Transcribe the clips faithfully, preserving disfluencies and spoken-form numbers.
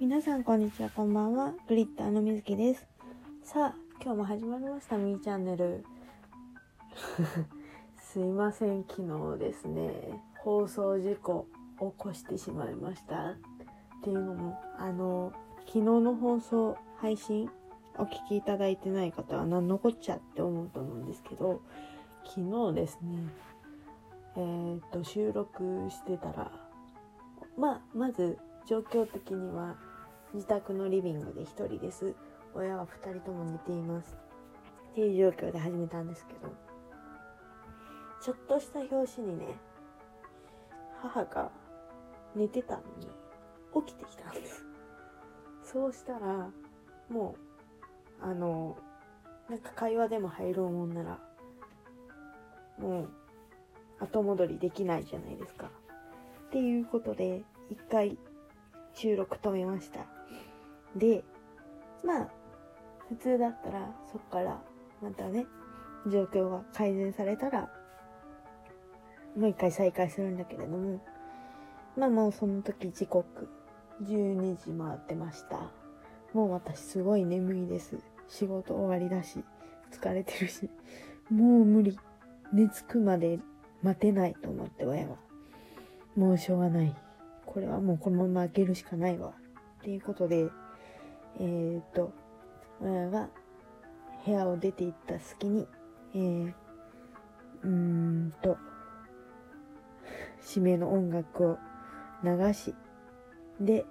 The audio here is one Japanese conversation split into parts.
皆さんこんにちは、こんばんは。グリッターのみずきです。さあ、今日も始まりました、みーチャンネル。すいません、昨日ですね、放送事故を起こしてしまいました。っていうのも、あの、昨日の放送配信お聞きいただいてない方は何のこっちゃって思うと思うんですけど、昨日ですね、えーっと、収録してたら、まあ、まず状況的には、自宅のリビングでひとりです。親はふたりとも寝ていますっていう状況で始めたんですけど、ちょっとした拍子にね、母が寝てたのに起きてきたんです。そうしたらもうあのなんか会話でも入ろうもんならもう後戻りできないじゃないですかっていうことで一回収録止めました。でまあ普通だったらそっからまたね状況が改善されたらもう一回再開するんだけれども、まあもうその時時刻じゅうにじ回ってました。もう私すごい眠いです。仕事終わりだし疲れてるしもう無理、寝つくまで待てないと思って、親はもうしょうがない、これはもうこのまま開けるしかないわっていうことで、えー、っと親が部屋を出て行った隙に、えー、うーんと締めの音楽を流しで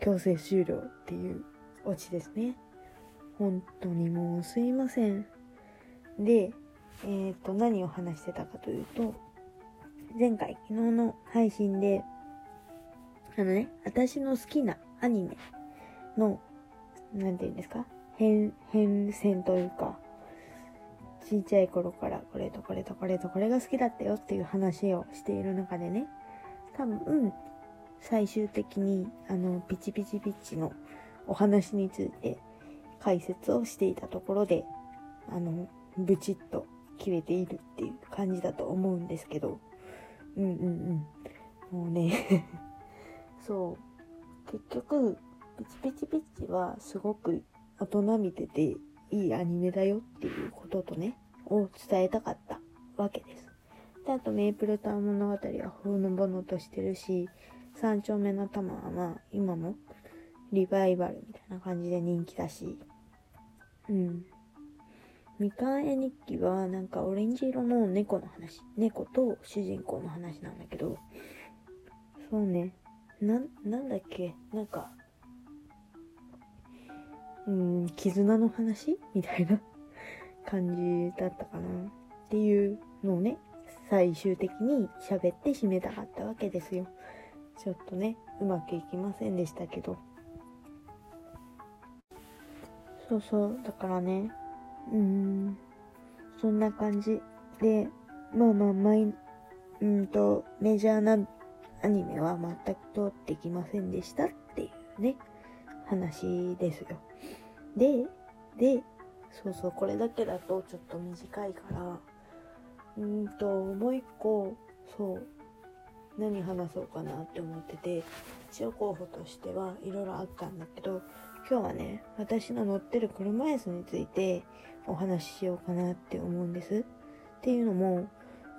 強制終了っていうオチですね。本当にもうすいません。で、えー、っと何を話してたかというと、前回昨日の配信であのね、私の好きなアニメの、なんていうんですか、変、変遷というか、ちっちゃい頃からこれとこれとこれとこれが好きだったよっていう話をしている中でね、多分、最終的に、あの、ピチピチピチのお話について解説をしていたところで、あの、ブチッと切れているっていう感じだと思うんですけど、うんうんうん。もうね、そう結局ピチピチピチはすごく大人見てていいアニメだよっていうこととねを伝えたかったわけです。であとメイプルタウン物語はほのぼのとしてるし、三丁目の玉はまあ今もリバイバルみたいな感じで人気だし、うんみかん絵日記はなんかオレンジ色の猫の話、猫と主人公の話なんだけど、そうねな、なんだっけ、なんか、うーん、絆の話みたいな感じだったかなっていうのをね、最終的に喋って締めたかったわけですよ。ちょっとね、うまくいきませんでしたけど。そうそう、だからね、うーん、そんな感じで、まあまあ、マイ、うーんと、メジャーな、アニメは全く通ってきませんでしたっていうね話ですよ。で、で、そうそうこれだけだとちょっと短いから、うーんともう一個そう何話そうかなって思ってて、一応候補としてはいろいろあったんだけど、今日はね私の乗ってる車椅子についてお話ししようかなって思うんです。っていうのも、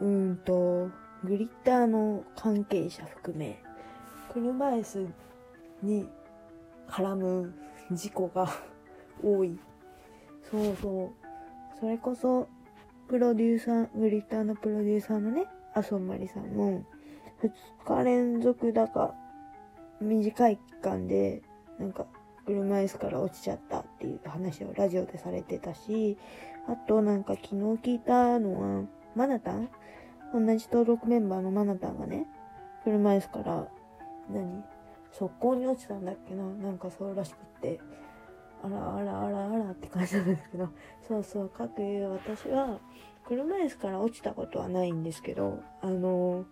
うーんと。グリッターの関係者含め、車椅子に絡む事故が多い。そうそう。それこそ、プロデューサー、グリッターのプロデューサーのね、阿蘇まりさんも、ふつか連続だか、短い期間で、なんか、車椅子から落ちちゃったっていう話をラジオでされてたし、あとなんか昨日聞いたのは、マナタン？同じ登録メンバーのマナタンがね、車椅子から、何？側溝に落ちたんだっけな？なんかそうらしくって、あらあらあらあらって感じなんですけど、そうそう、かくいう私は、車椅子から落ちたことはないんですけど、あの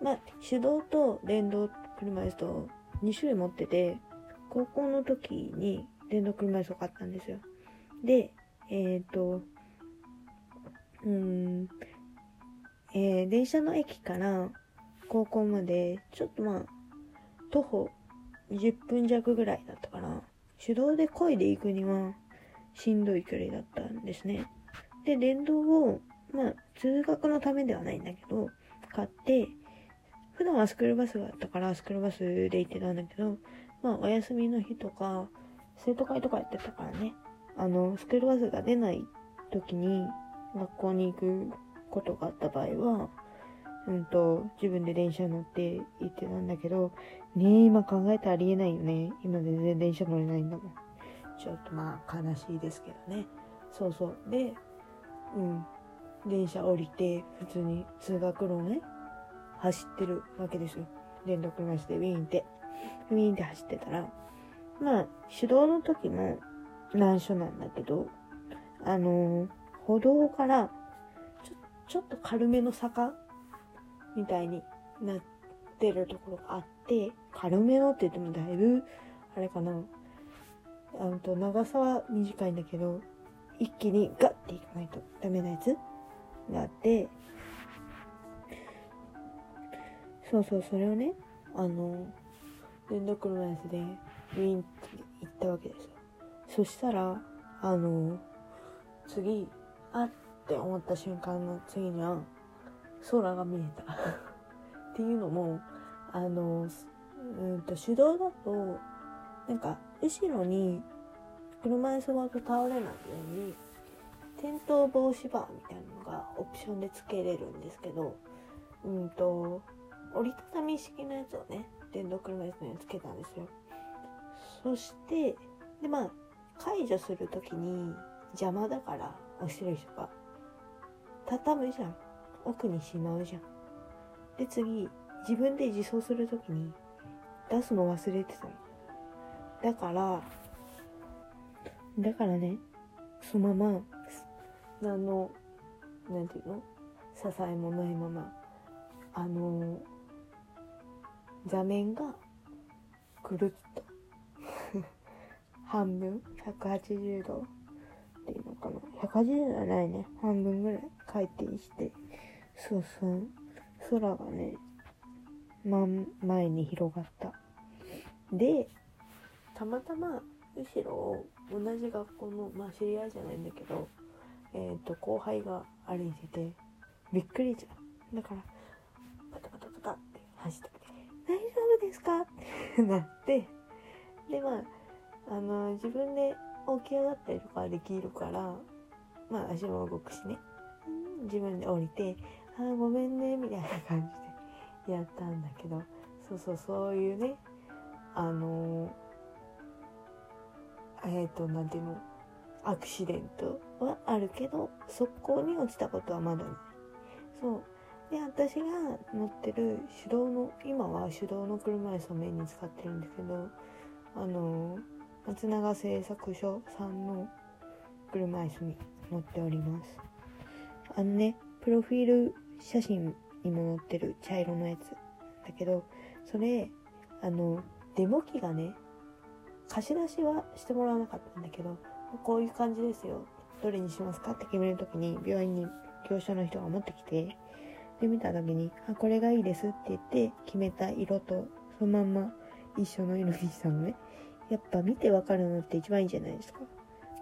ー、まあ、手動と電動車椅子とに種類持ってて、高校の時に電動車椅子を買ったんですよ。で、えっと、うーん、えー、電車の駅から高校まで、ちょっとまあ、徒歩じゅっぷん弱ぐらいだったかな。手動で漕いで行くにはしんどい距離だったんですね。で、電動を、まあ、通学のためではないんだけど、買って、普段はスクールバスがあったから、スクールバスで行ってたんだけど、まあ、お休みの日とか、生徒会とかやってたからね、あの、スクールバスが出ない時に学校に行くことがあった場合は、うんと、自分で電車乗って行ってたんだけど、ねえ、今考えたらありえないよね。今全然電車乗れないんだもん。ちょっとまあ、悲しいですけどね。そうそう。で、うん、電車降りて、普通に通学路をね、走ってるわけですよ。電動車椅子でウィーンって、ウィーンって走ってたら、まあ、手動の時も難所なんだけど、あのー、歩道からちょ、ちょっと軽めの坂みたいになってるところがあって、軽めのって言ってもだいぶ、あれかな、あのと長さは短いんだけど、一気にガッていかないとダメなやつがあって、そうそう、それをね、あの、電動車椅子でウィンって行ったわけですよ。そしたら、あの、次、あって思った瞬間の次には、空が見えた。っていうのも、あの、うんと、手動だと、なんか、後ろに、車椅子ごと倒れないように、転倒防止バーみたいなのがオプションで付けれるんですけど、うんと、折りたたみ式のやつをね、電動車椅子に付けたんですよ。そして、で、まあ、解除するときに邪魔だから、おしる人が、畳むじゃん。奥にしまうじゃん。で、次、自分で自走するときに、出すの忘れてたの。だから、だからね、そのまま、何の、なんていうの?支えもないまま、あのー、座面が、くるっと、半分 ?ひゃくはちじゅう 度っていうのかな ?ひゃくはちじゅう 度はないね。半分ぐらい回転して、そうそう、空がね、ま、前に広がった。で、たまたま、後ろを同じ学校の、まあ知り合いじゃないんだけど、えっと、後輩が歩いてて、びっくりじゃん。だから、パタパタパタって走ってきて、大丈夫ですかってなって、で、まあ、あの、自分で起き上がったりとかできるから、まあ足も動くしね、自分で降りて、あーごめんね、みたいな感じでやったんだけど、そうそう、そういうね、あのー、えっと、なんていうの、アクシデントはあるけど、速攻に落ちたことはまだない。そう。で、私が乗ってる手動の、今は手動の車椅子をメインに使ってるんだけど、あのー、松永製作所さんの車椅子に乗っております。あのね、プロフィール写真にも載ってる茶色のやつだけど、それ、あの、デモ機がね、貸し出しはしてもらわなかったんだけど、こういう感じですよ。どれにしますかって決めるときに、病院に業者の人が持ってきて、で、見たときに、あ、これがいいですって言って、決めた色と、そのまんま一緒の色にしたのね。やっぱ見てわかるのって一番いいじゃないですか。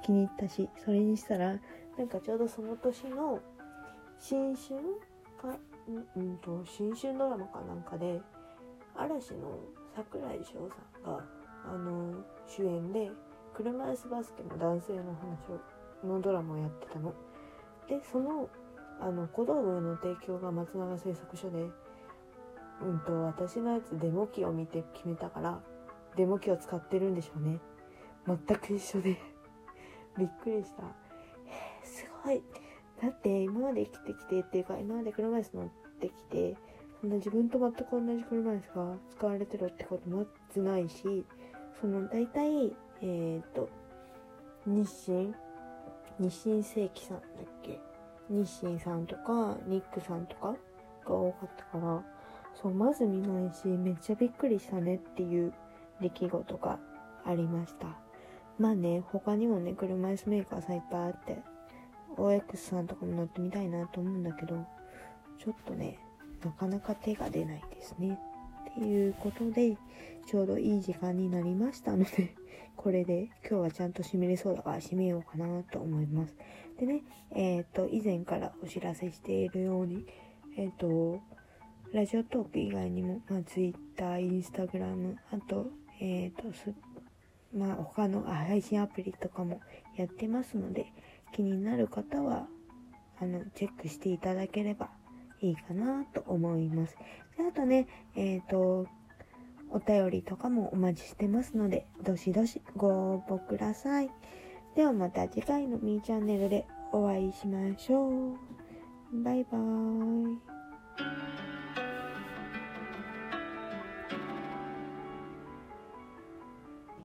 気に入ったし、それにしたら、なんかちょうどその年の、新春か、ん、んと、新春ドラマかなんかで、嵐の桜井翔さんが、あの主演で車椅子バスケの男性の話のドラマをやってたので、そのあの小道具の提供が松永製作所で、うんと私のやつデモ機を見て決めたから、デモ機を使ってるんでしょうね。全く一緒でびっくりした。えー、すごい。だって今まで生きてきてっていうか、今まで車椅子乗ってきて、そんな自分と全く同じ車椅子が使われてるってこともまずないし、その、だいたい、えっと、日清、日清正規さんだっけ、日清さんとか、ニックさんとかが多かったから、そう、まず見ないし、めっちゃびっくりしたねっていう出来事がありました。まあね、他にもね、車椅子メーカーさんいっぱいあって、オーエックス さんとかも乗ってみたいなと思うんだけど、ちょっとね、なかなか手が出ないですね。っていうことで、ちょうどいい時間になりましたので、これで今日はちゃんと締めれそうだから締めようかなと思います。でね、えっと、以前からお知らせしているように、えっと、ラジオトーク以外にも、まあ、Twitter、Instagram、あと、えっと、まあ、他の配信アプリとかもやってますので、気になる方は、あの、チェックしていただければいいかなと思います。で、あとね、えっと、お便りとかもお待ちしてますので、どしどしご応募ください。ではまた次回のミーチャンネルでお会いしましょう。バイバーイ。